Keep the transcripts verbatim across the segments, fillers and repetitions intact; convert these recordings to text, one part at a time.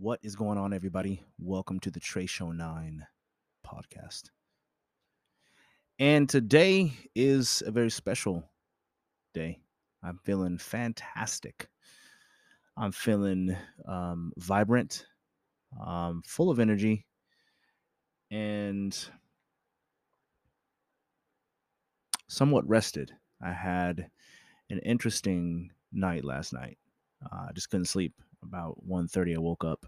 What is going on, everybody? Welcome to the Treasure Nine podcast. And today is a very special day. I'm feeling fantastic. I'm feeling um, vibrant, um, full of energy, and somewhat rested. I had an interesting night last night. Uh, I just couldn't sleep. About one thirty, I woke up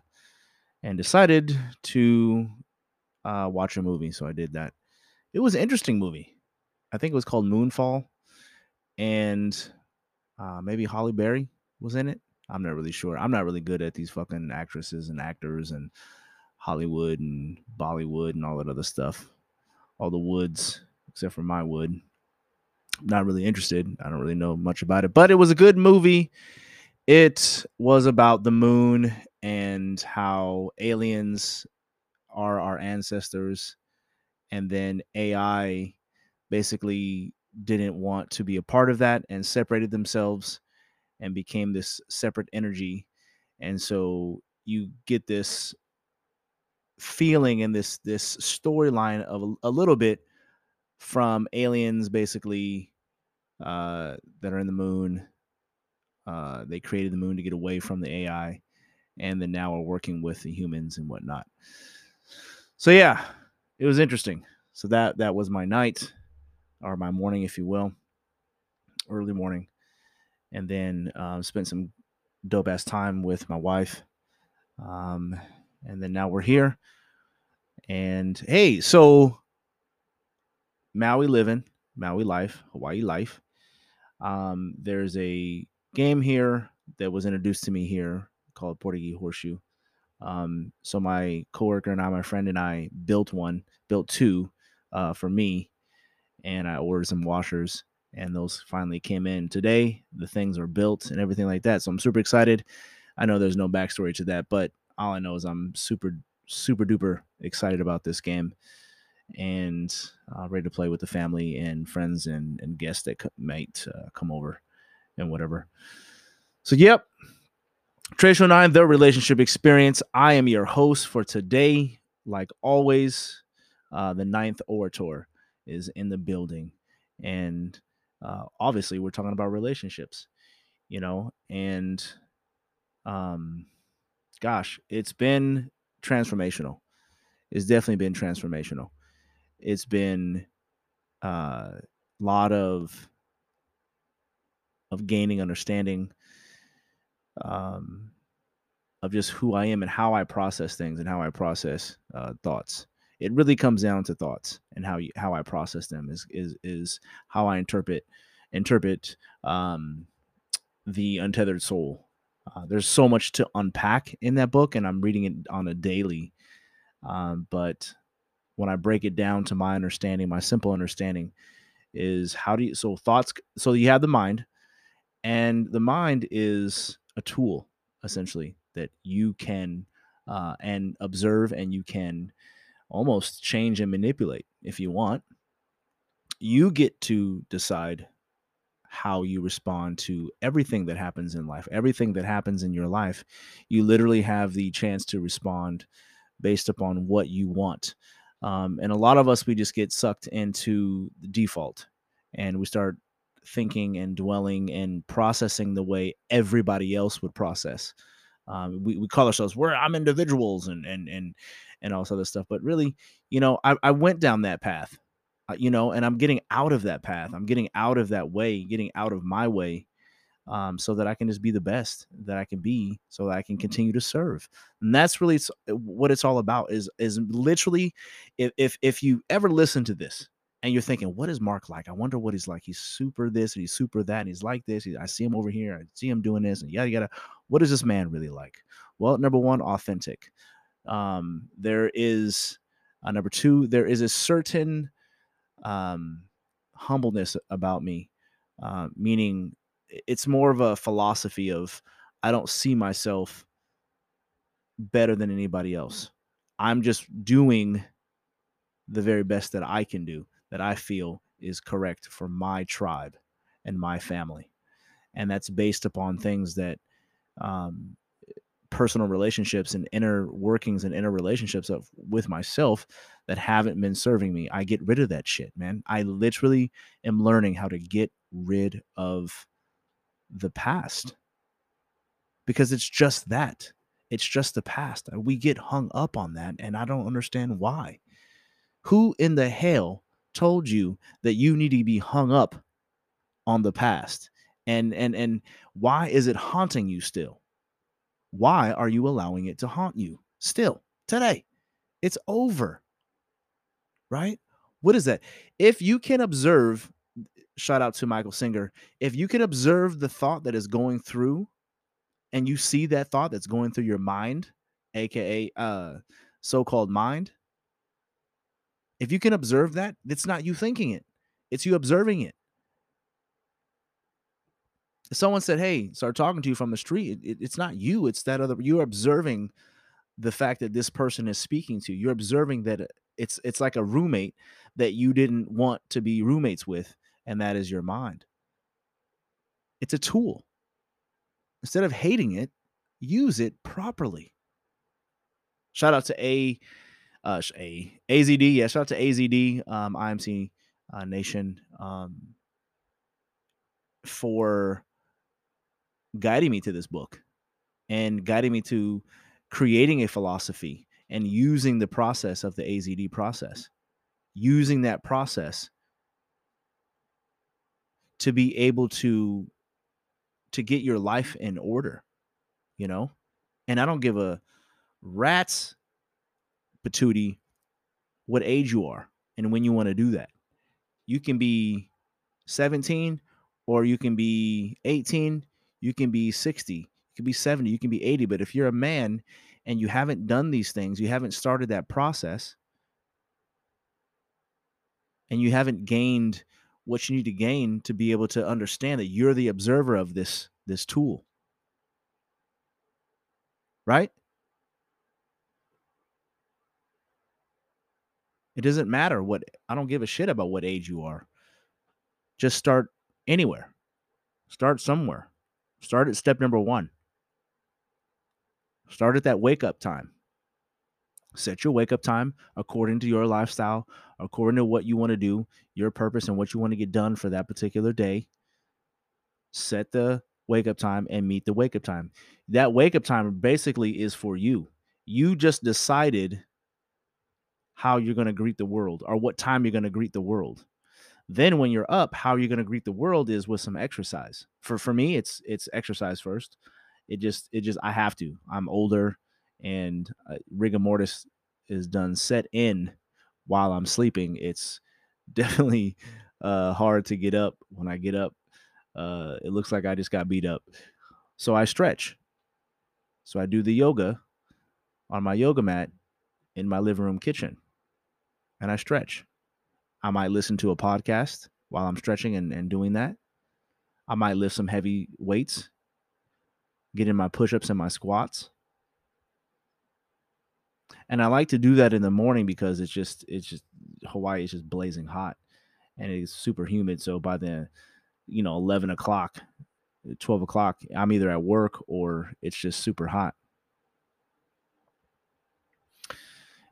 and decided to uh, watch a movie, so I did that. It was an interesting movie. I think it was called Moonfall, and uh, maybe Holly Berry was in it. I'm not really sure. I'm not really good at these fucking actresses and actors and Hollywood and Bollywood and all that other stuff. All the woods, except for my wood. I'm not really interested. I don't really know much about it, but it was a good movie. It was about the moon and how aliens are our ancestors, and then A I basically didn't want to be a part of that and separated themselves and became this separate energy. And so you get this feeling and this this storyline of a, a little bit from aliens basically uh, that are in the moon. Uh, they created the moon to get away from the A I, and then now are working with the humans and whatnot. So yeah, it was interesting. So that that was my night, or my morning, if you will, early morning, and then uh, spent some dope ass time with my wife, um, and then now we're here. And hey, so Maui living, Maui life, Hawaii life. Um, there's a game here that was introduced to me here called Portuguese horseshoe. Um, so my coworker and I, my friend and I built one, built two uh, for me, and I ordered some washers, and those finally came in today. The things are built and everything like that. So I'm super excited. I know there's no backstory to that, but all I know is I'm super, super duper excited about this game, and uh, ready to play with the family and friends and, and guests that co- might uh, come over. And whatever. So, yep. Treasure Nine, the relationship experience. I am your host for today. Like always, uh, the ninth orator is in the building. And uh, obviously, we're talking about relationships, you know, and um, gosh, it's been transformational. It's definitely been transformational. It's been a uh, lot of of gaining understanding um, of just who I am and how I process things and how I process uh, thoughts. It really comes down to thoughts, and how you, how I process them is is is how I interpret interpret um, The Untethered Soul. Uh, there's so much to unpack in that book, and I'm reading it on a daily. Um, but when I break it down to my understanding, my simple understanding is how do you so thoughts. So you have the mind. And the mind is a tool, essentially, that you can uh, and observe, and you can almost change and manipulate if you want. You get to decide how you respond to everything that happens in life, everything that happens in your life. You literally have the chance to respond based upon what you want. Um, and a lot of us, we just get sucked into the default, and we start thinking and dwelling and processing the way everybody else would process. Um, we, we call ourselves, we're I'm individuals and, and, and, and all this other stuff. But really, you know, I, I went down that path, uh, you know, and I'm getting out of that path. I'm getting out of that way, getting out of my way um, so that I can just be the best that I can be, so that I can continue to serve. And that's really what it's all about is, is literally if, if, if you ever listen to this, and you're thinking, what is Mark like? I wonder what he's like. He's super this and he's super that. And he's like this. He, I see him over here. I see him doing this and yada, yada. What is this man really like? Well, number one, authentic. Um, there is, uh, number two, there is a certain um, humbleness about me, uh, meaning it's more of a philosophy of I don't see myself better than anybody else. I'm just doing the very best that I can do, that I feel is correct for my tribe and my family. And that's based upon things that um, personal relationships and inner workings and inner relationships of with myself that haven't been serving me. I get rid of that shit, man. I literally am learning how to get rid of the past, because it's just that. It's just the past. We get hung up on that, and I don't understand why. Who in the hell told you that you need to be hung up on the past? And and and why is it haunting you still? Why are you allowing it to haunt you still today? It's over, right? What is that? If you can observe, shout out to Michael Singer, if you can observe the thought that is going through, and you see that thought that's going through your mind, aka uh, so-called mind, if you can observe that, it's not you thinking it. It's you observing it. If someone said, hey, start talking to you from the street, It, it, it's not you. It's that other. You're observing the fact that this person is speaking to you. You're observing that it's it's like a roommate that you didn't want to be roommates with, and that is your mind. It's a tool. Instead of hating it, use it properly. Shout out to a, uh, a A Z D. Yeah, shout out to A Z D, um, I M C uh, Nation, um, for guiding me to this book and guiding me to creating a philosophy and using the process of the A Z D process, using that process to be able to to get your life in order, you know? And I don't give a rat's patootie what age you are and when you want to do that. You can be seventeen, or you can be eighteen, you can be sixty, you can be seventy, you can be eighty. But if you're a man and you haven't done these things, you haven't started that process, and you haven't gained what you need to gain to be able to understand that you're the observer of this, this tool, right? It doesn't matter what, I don't give a shit about what age you are. Just start anywhere. Start somewhere. Start at step number one. Start at that wake up time. Set your wake up time according to your lifestyle, according to what you want to do, your purpose, and what you want to get done for that particular day. Set the wake up time and meet the wake up time. That wake up time basically is for you. You just decided how you're going to greet the world, or what time you're going to greet the world. Then when you're up, how you're going to greet the world is with some exercise. For for me, it's it's exercise first. It just it just I have to. I'm older, and uh, rigor mortis is done set in while I'm sleeping. It's definitely uh, hard to get up. When I get up, uh, it looks like I just got beat up. So I stretch. So I do the yoga on my yoga mat in my living room kitchen, and I stretch. I might listen to a podcast while I'm stretching and, and doing that. I might lift some heavy weights, get in my push-ups and my squats. And I like to do that in the morning because it's just, it's just, Hawaii is just blazing hot and it's super humid. So by the, you know, eleven o'clock, twelve o'clock, I'm either at work or it's just super hot.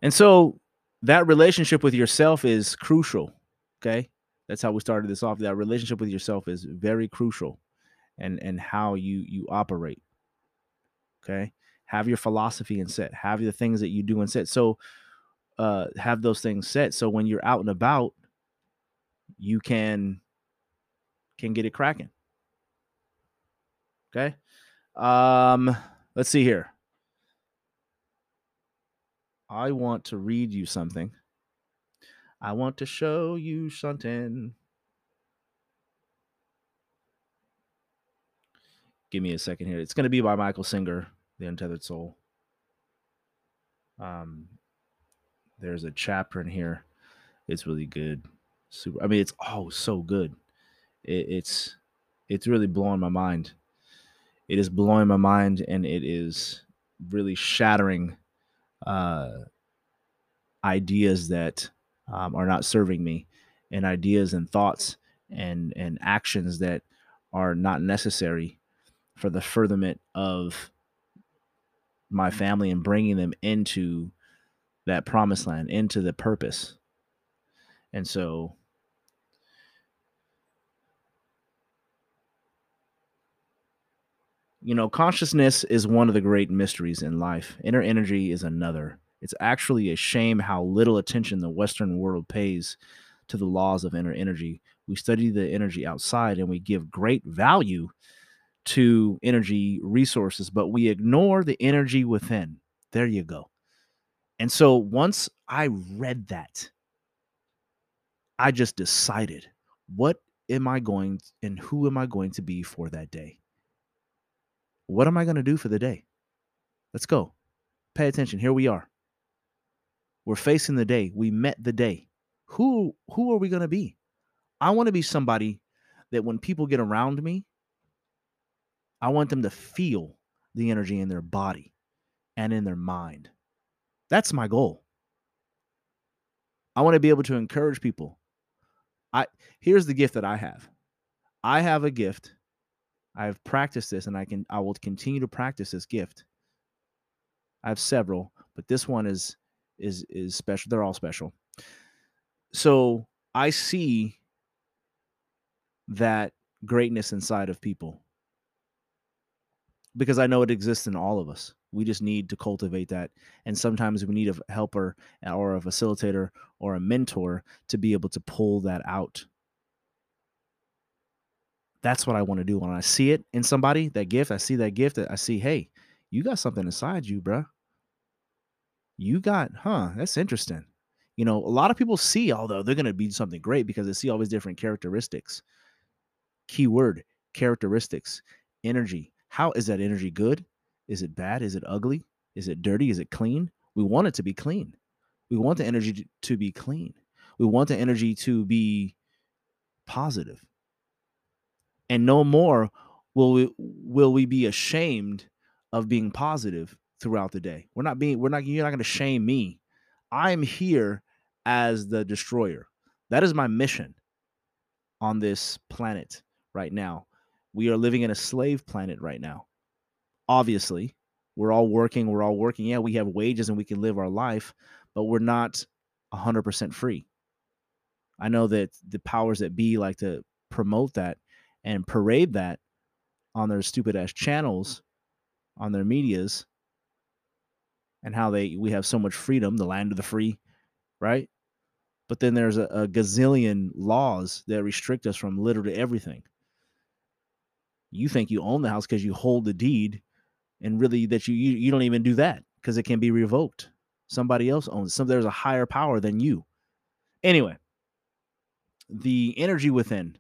And so that relationship with yourself is crucial. Okay. That's how we started this off. That relationship with yourself is very crucial, and, and how you, you operate. Okay. Have your philosophy and set. Have the things that you do and set. So uh, have those things set. So when you're out and about, you can can get it cracking. Okay. Um, let's see here. I want to read you something. I want to show you something. Give me a second here. It's going to be by Michael Singer, The Untethered Soul. Um, there's a chapter in here. It's really good. Super. I mean, it's oh so good. It, it's it's really blowing my mind. It is blowing my mind, and it is really shattering uh, ideas that um, are not serving me, and ideas and thoughts and and actions that are not necessary for the furtherment of my family and bringing them into that promised land, into the purpose. And so you know, consciousness is one of the great mysteries in life. Inner energy is another. It's actually a shame how little attention the Western world pays to the laws of inner energy. We study the energy outside and we give great value to energy resources, but we ignore the energy within. There you go. And so once I read that, I just decided, what am I going and who am I going to be for that day? What am I going to do for the day? Let's go. Pay attention. Here we are. We're facing the day. We met the day. Who, who are we going to be? I want to be somebody that when people get around me, I want them to feel the energy in their body and in their mind. That's my goal. I want to be able to encourage people. I, here's the gift that I have. I have a gift. I've practiced this, and I can I will continue to practice this gift. I have several, but this one is is is special. They're all special. So I see that greatness inside of people because I know it exists in all of us. We just need to cultivate that, and sometimes we need a helper or a facilitator or a mentor to be able to pull that out. That's what I want to do. When I see it in somebody, that gift, I see that gift, that I see, hey, you got something inside you, bro. You got, huh, that's interesting. You know, a lot of people see, although they're going to be something great because they see all these different characteristics. Keyword, characteristics, energy. How is that energy good? Is it bad? Is it ugly? Is it dirty? Is it clean? We want it to be clean. We want the energy to be clean. We want the energy to be positive. And no more will we will we be ashamed of being positive throughout the day. We're not being we're not you're not going to shame me. I'm here as the destroyer. That is my mission on this planet right now. We are living in a slave planet right now. Obviously, we're all working, we're all working. Yeah, we have wages and we can live our life, but we're not one hundred percent free. I know that the powers that be like to promote that and parade that on their stupid ass channels, on their medias, and how they we have so much freedom, the land of the free, right? But then there's a, a gazillion laws that restrict us from literally everything. You think you own the house because you hold the deed, and really that you you, you don't even do that because it can be revoked. Somebody else owns it. Some there's a higher power than you. Anyway, the energy within.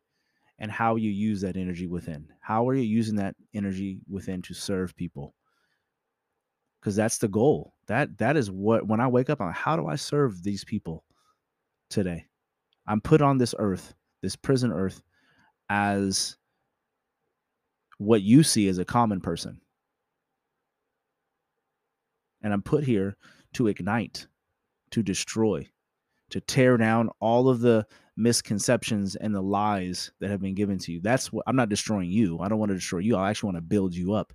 And how you use that energy within. How are you using that energy within to serve people? Because that's the goal. That that is what, when I wake up, I'm like, how do I serve these people today? I'm put on this earth, this prison earth, as what you see as a common person. And I'm put here to ignite, to destroy, to tear down all of the misconceptions and the lies that have been given to you. That's what I'm not destroying you. I don't want to destroy you. I actually want to build you up,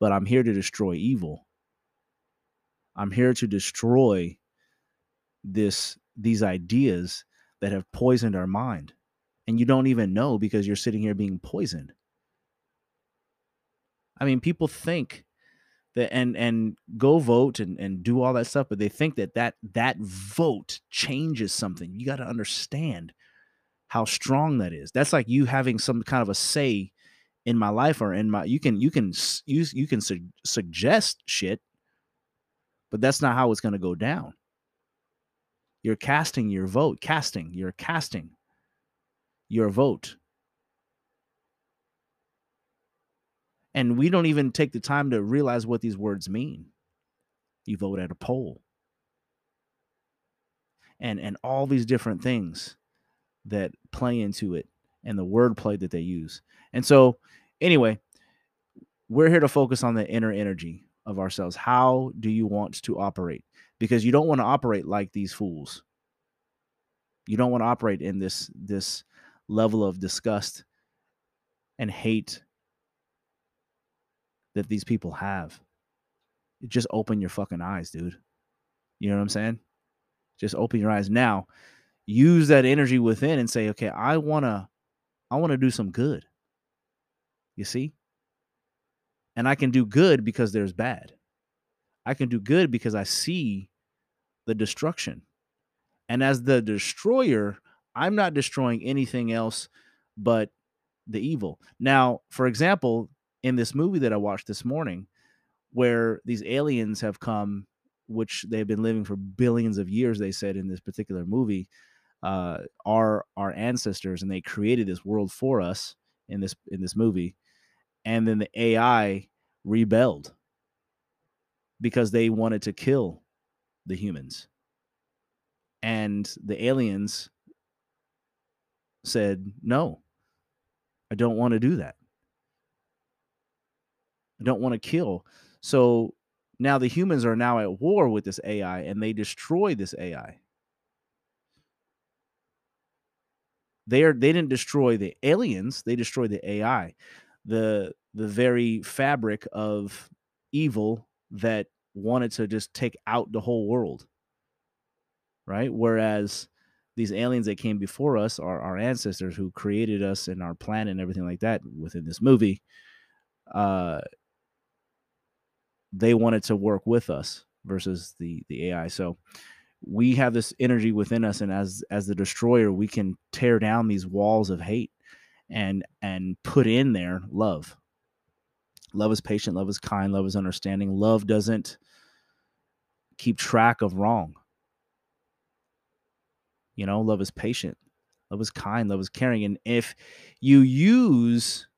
but I'm here to destroy evil. I'm here to destroy this, these ideas that have poisoned our mind. And you don't even know because you're sitting here being poisoned. I mean, people think that, and, and go vote and, and do all that stuff, but they think that that, that vote changes something. You got to understand how strong that is. That's like you having some kind of a say in my life or in my, you can, you can, you, you can su- suggest shit, but that's not how it's going to go down. You're casting your vote, casting, you're casting your vote. And we don't even take the time to realize what these words mean. You vote at a poll. And and all these different things that play into it and the wordplay that they use. And so, anyway, we're here to focus on the inner energy of ourselves. How do you want to operate? Because you don't want to operate like these fools. You don't want to operate in this, this level of disgust and hate that these people have. just open your fucking eyes, dude. You know what I'm saying? Just open your eyes. Now, use that energy within and say, okay, I want to I want to do some good. You see? And I can do good because there's bad. I can do good because I see the destruction. And as the destroyer, I'm not destroying anything else but the evil. Now, for example, in this movie that I watched this morning, where these aliens have come, which they've been living for billions of years, they said in this particular movie, uh, are our ancestors, and they created this world for us in this in this movie. And then the A I rebelled because they wanted to kill the humans. And the aliens said, no, I don't want to do that. I don't want to kill. So now the humans are now at war with this A I, and they destroy this A I. They are, they didn't destroy the aliens. They destroyed the A I. The, the very fabric of evil that wanted to just take out the whole world. Right? Whereas these aliens that came before us are our ancestors who created us and our planet and everything like that within this movie. Uh, they wanted to work with us versus the, the A I. So we have this energy within us. And as, as the destroyer, we can tear down these walls of hate and and put in there love. Love is patient. Love is kind. Love is understanding. Love doesn't keep track of wrong. You know, love is patient. Love is kind. Love is caring. And if you use,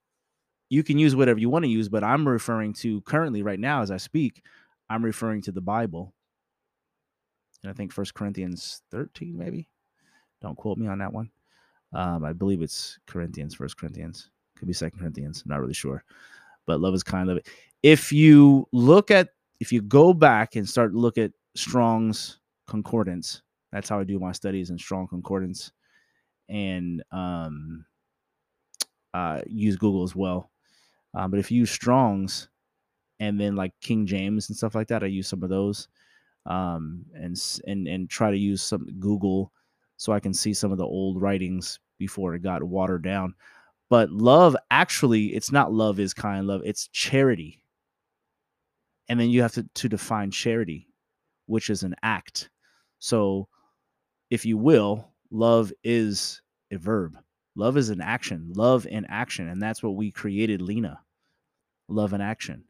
you can use whatever you want to use, but I'm referring to currently right now as I speak, I'm referring to the Bible. And I think First Corinthians thirteen, maybe. Don't quote me on that one. Um, I believe it's Corinthians, First Corinthians. Could be Second Corinthians. I'm not really sure. But love is kind of it. If you look at, if you go back and start to look at Strong's Concordance, that's how I do my studies in Strong's Concordance, and um, uh, use Google as well. Um, but if you use Strong's and then like King James and stuff like that, I use some of those um, and, and, and try to use some Google so I can see some of the old writings before it got watered down. But love, actually, it's not love is kind love. It's charity. And then you have to, to define charity, which is an act. So if you will, love is a verb. Love is an action. Love in action. And that's what we created, Lena. Love in action.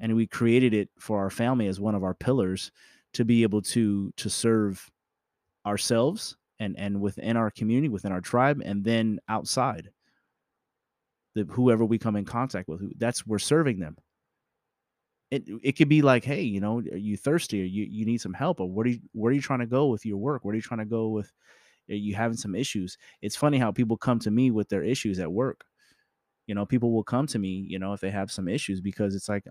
And we created it for our family as one of our pillars to be able to, to serve ourselves and, and within our community, within our tribe, and then outside. The, whoever we come in contact with, who, that's we're serving them. It it could be like, hey, you know, are you thirsty? Or you, you need some help? Or what are you, where are you trying to go with your work? Where are you trying to go with, are you having some issues? It's funny how people come to me with their issues at work. You know, people will come to me, you know, if they have some issues, because it's like,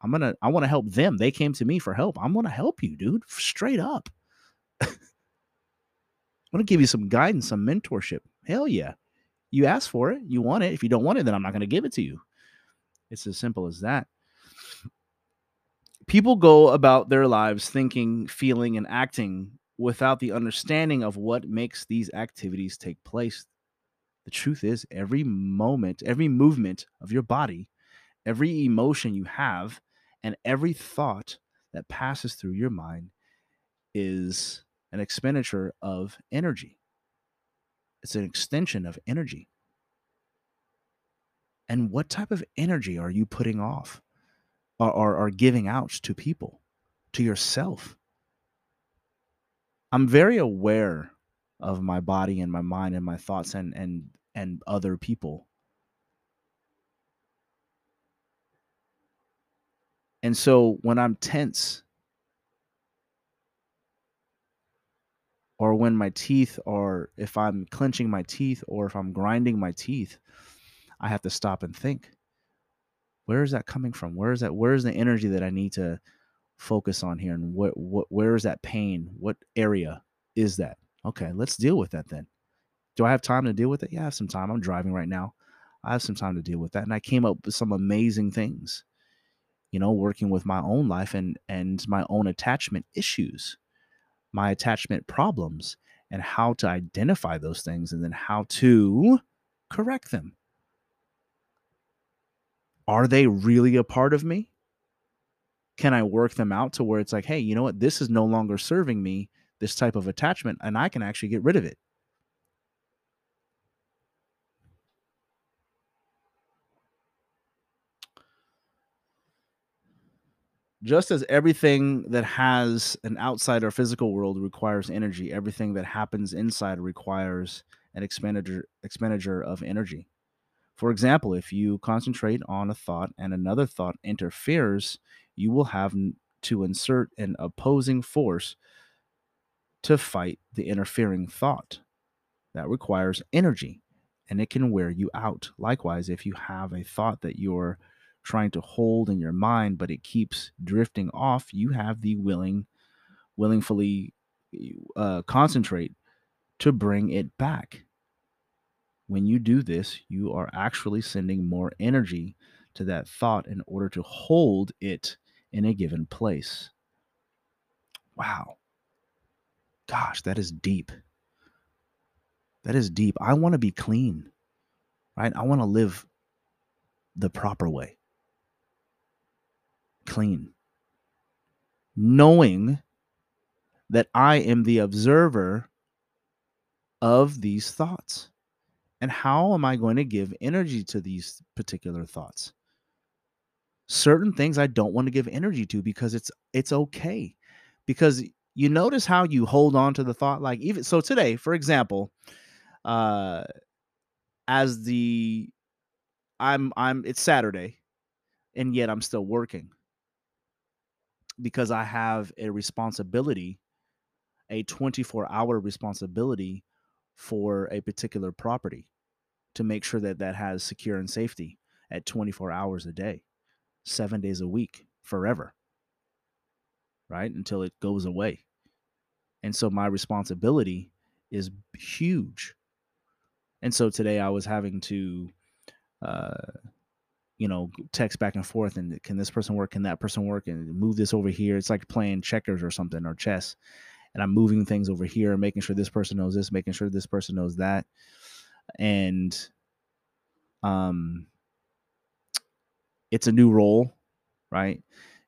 I'm going to, I want to help them. They came to me for help. I'm going to help you, dude, straight up. I'm going to give you some guidance, some mentorship. Hell yeah. You ask for it. You want it. If you don't want it, then I'm not going to give it to you. It's as simple as that. People go about their lives thinking, feeling, and acting without the understanding of what makes these activities take place. The truth is, every moment, every movement of your body, every emotion you have, and every thought that passes through your mind is an expenditure of energy. It's an extension of energy. And what type of energy are you putting off? Are are giving out to people, to yourself? I'm very aware of my body and my mind and my thoughts and and and other people. And so when I'm tense, or when my teeth are, if I'm clenching my teeth or if I'm grinding my teeth, I have to stop and think. Where is that coming from? Where is that? Where is the energy that I need to focus on here? And what, what, where is that pain? What area is that? Okay, let's deal with that then. Do I have time to deal with it? Yeah, I have some time. I'm driving right now. I have some time to deal with that. And I came up with some amazing things. you know, working with my own life and and my own attachment issues, my attachment problems, and how to identify those things and then how to correct them. Are they really a part of me? Can I work them out to where it's like, hey, you know what? This is no longer serving me, this type of attachment, and I can actually get rid of it. Just as everything that has an outside or physical world requires energy, everything that happens inside requires an expenditure, expenditure of energy. For example, if you concentrate on a thought and another thought interferes, you will have to insert an opposing force to fight the interfering thought. That requires energy, and it can wear you out. Likewise, if you have a thought that you're trying to hold in your mind, but it keeps drifting off, you have the willing, willingfully uh, concentrate to bring it back. When you do this, you are actually sending more energy to that thought in order to hold it in a given place. Wow. Gosh, that is deep. That is deep. I want to be clean, right? I want to live the proper way. Clean, knowing that I am the observer of these thoughts. And how am I going to give energy to these particular thoughts? Certain things I don't want to give energy to because it's it's okay. Because you notice how you hold on to the thought, like even so today, for example, uh as the I'm I'm it's Saturday, and yet I'm still working, because I have a responsibility, a twenty-four hour responsibility for a particular property to make sure that that has secure and safety at twenty-four hours a day, seven days a week, forever, right? Until it goes away. And so my responsibility is huge. And so today I was having to, uh, you know, text back and forth, and can this person work? Can that person work? And move this over here. It's like playing checkers or something, or chess. And I'm moving things over here, making sure this person knows this, making sure this person knows that. And um, it's a new role, right?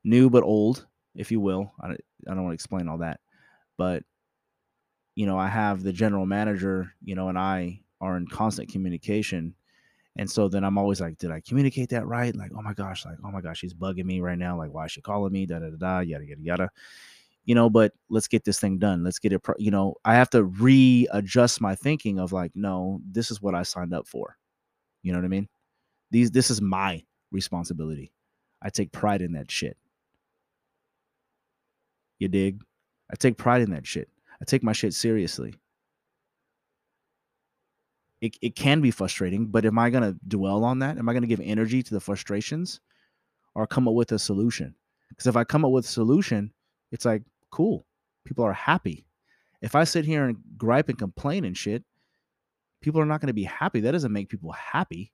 New but old, if you will. I, I don't want to explain all that. But, you know, I have the general manager, you know, and I are in constant communication. And so then I'm always like, did I communicate that right? Like, oh my gosh, like, oh my gosh, she's bugging me right now. Like, why is she calling me? Da da da da, yada, yada, yada. You know, but let's get this thing done. Let's get it. Pro- you know, I have to readjust my thinking of like, no, this is what I signed up for. You know what I mean? These, this is my responsibility. I take pride in that shit. You dig? I take pride in that shit. I take my shit seriously. It, it can be frustrating, but am I going to dwell on that? Am I going to give energy to the frustrations or come up with a solution? Because if I come up with a solution, it's like, cool. People are happy. If I sit here and gripe and complain and shit, people are not going to be happy. That doesn't make people happy.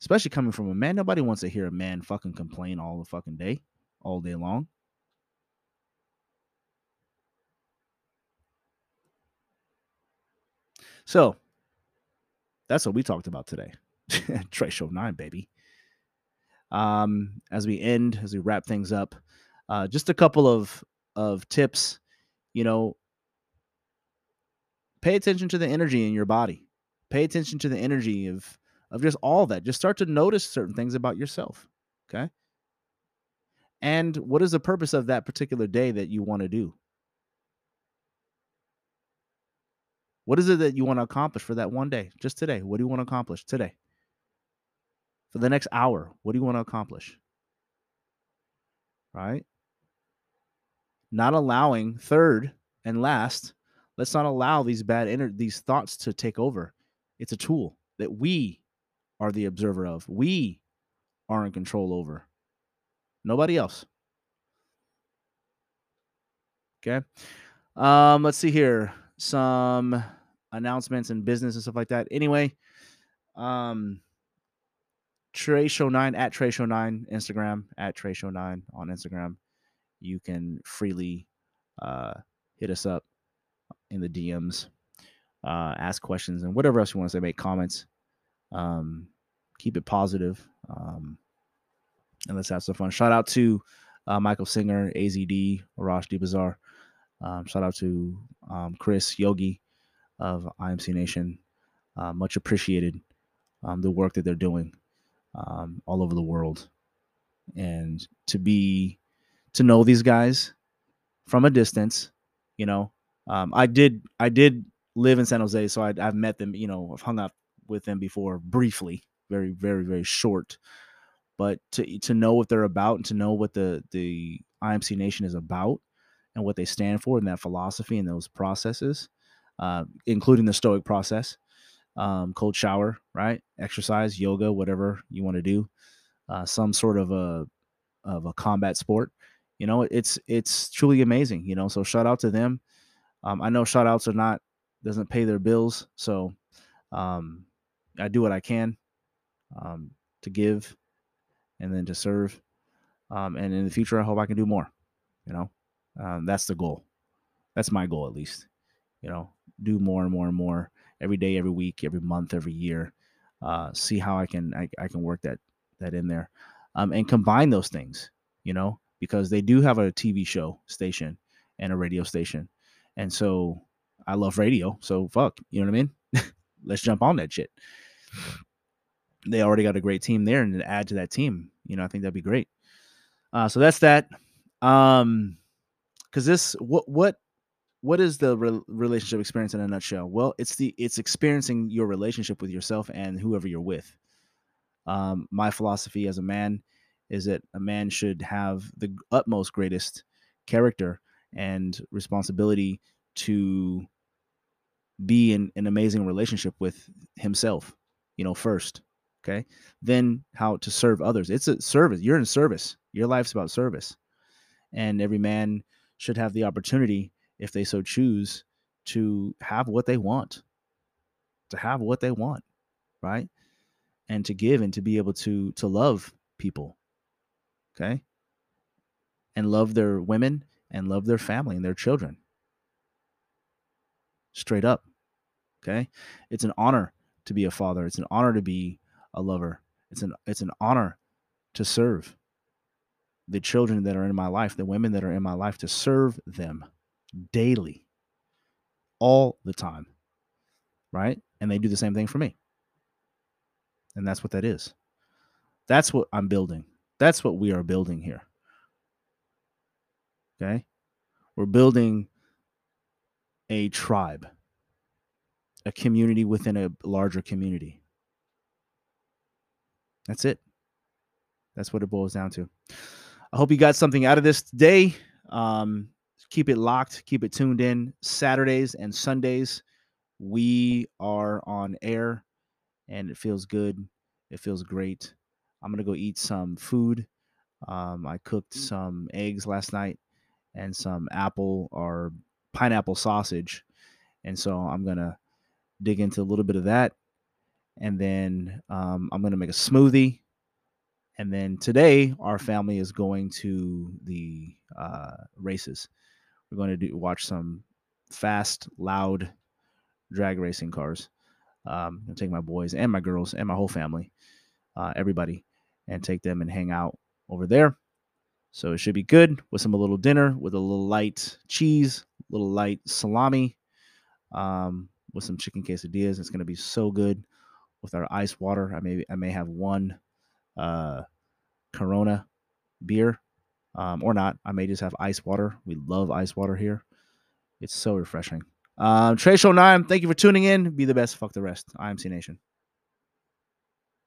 Especially coming from a man. Nobody wants to hear a man fucking complain all the fucking day, all day long. So that's what we talked about today. Trey Show nine, baby. Um, as we end, as we wrap things up, uh, just a couple of, of tips, you know, pay attention to the energy in your body, pay attention to the energy of, of just all that. Just start to notice certain things about yourself. Okay. And what is the purpose of that particular day that you want to do? What is it that you want to accomplish for that one day? Just today. What do you want to accomplish today? For the next hour, what do you want to accomplish? Right? Not allowing, third and last, let's not allow these bad ener- these thoughts to take over. It's a tool that we are the observer of. We are in control over. Nobody else. Okay? Um, let's see here. Some announcements and business and stuff like that. Anyway, um, Trey Shawn nine at Trey Shawn nine Instagram, at Trey Shawn nine on Instagram. You can freely uh, hit us up in the D Ms, uh, ask questions, and whatever else you want to say. Make comments. Um, keep it positive, um, and let's have some fun. Shout out to uh, Michael Singer, A Z D, Rosh D. Bazaar. Um, shout out to um, Chris Yogi of I M C Nation. Uh, much appreciated, um, the work that they're doing um, all over the world. And to be, to know these guys from a distance, you know, um, I did, I did live in San Jose. So I, I've met them, you know, I've hung out with them before briefly, very, very, very short, but to, to know what they're about and to know what the, the I M C Nation is about and what they stand for and that philosophy and those processes, uh, including the Stoic process. Um, cold shower, right? Exercise, yoga, whatever you want to do, uh, some sort of a of a combat sport. You know, it's it's truly amazing. You know, so shout out to them. Um, I know shout outs are not doesn't pay their bills, so um, I do what I can um, to give and then to serve. Um, and in the future, I hope I can do more. You know, um, that's the goal. That's my goal, at least. You know, do more and more and more. Every day, every week, every month, every year, uh, see how I can I, I can work that that in there, um, and combine those things, you know, because they do have a T V show station and a radio station, and so I love radio. So fuck, you know what I mean? Let's jump on that shit. They already got a great team there, and to add to that team, you know, I think that'd be great. Uh, so that's that. Um, because this what what. What is the re- relationship experience in a nutshell? Well, it's the it's experiencing your relationship with yourself and whoever you're with. Um, my philosophy as a man is that a man should have the utmost greatest character and responsibility to be in an amazing relationship with himself, you know, first, okay? Then how to serve others. It's a service. You're in service. Your life's about service. And every man should have the opportunity, if they so choose, to have what they want, to have what they want, right? And to give and to be able to, to love people, okay? And love their women and love their family and their children. Straight up, okay? It's an honor to be a father. It's an honor to be a lover. It's an, it's an honor to serve the children that are in my life, the women that are in my life, to serve them. Daily, all the time, right? And they do the same thing for me. And that's what that is. That's what I'm building. That's what we are building here. Okay? We're building a tribe, a community within a larger community. That's it. That's what it boils down to. I hope you got something out of this today. Um, Keep it locked. Keep it tuned in. Saturdays and Sundays, we are on air, and it feels good. It feels great. I'm going to go eat some food. Um, I cooked some eggs last night and some apple or pineapple sausage, and so I'm going to dig into a little bit of that, and then um, I'm going to make a smoothie, and then today our family is going to the uh, races. We're going to do, watch some fast, loud drag racing cars. Um, I'm going to take my boys and my girls and my whole family, uh, everybody, and take them and hang out over there. So it should be good with some a little dinner, with a little light cheese, a little light salami, um, with some chicken quesadillas. It's going to be so good with our ice water. I may I may have one uh, Corona beer. Um, or not. I may just have ice water. We love ice water here. It's so refreshing. Um, Trey Shawn nine, thank you for tuning in. Be the best. Fuck the rest. I M C Nation.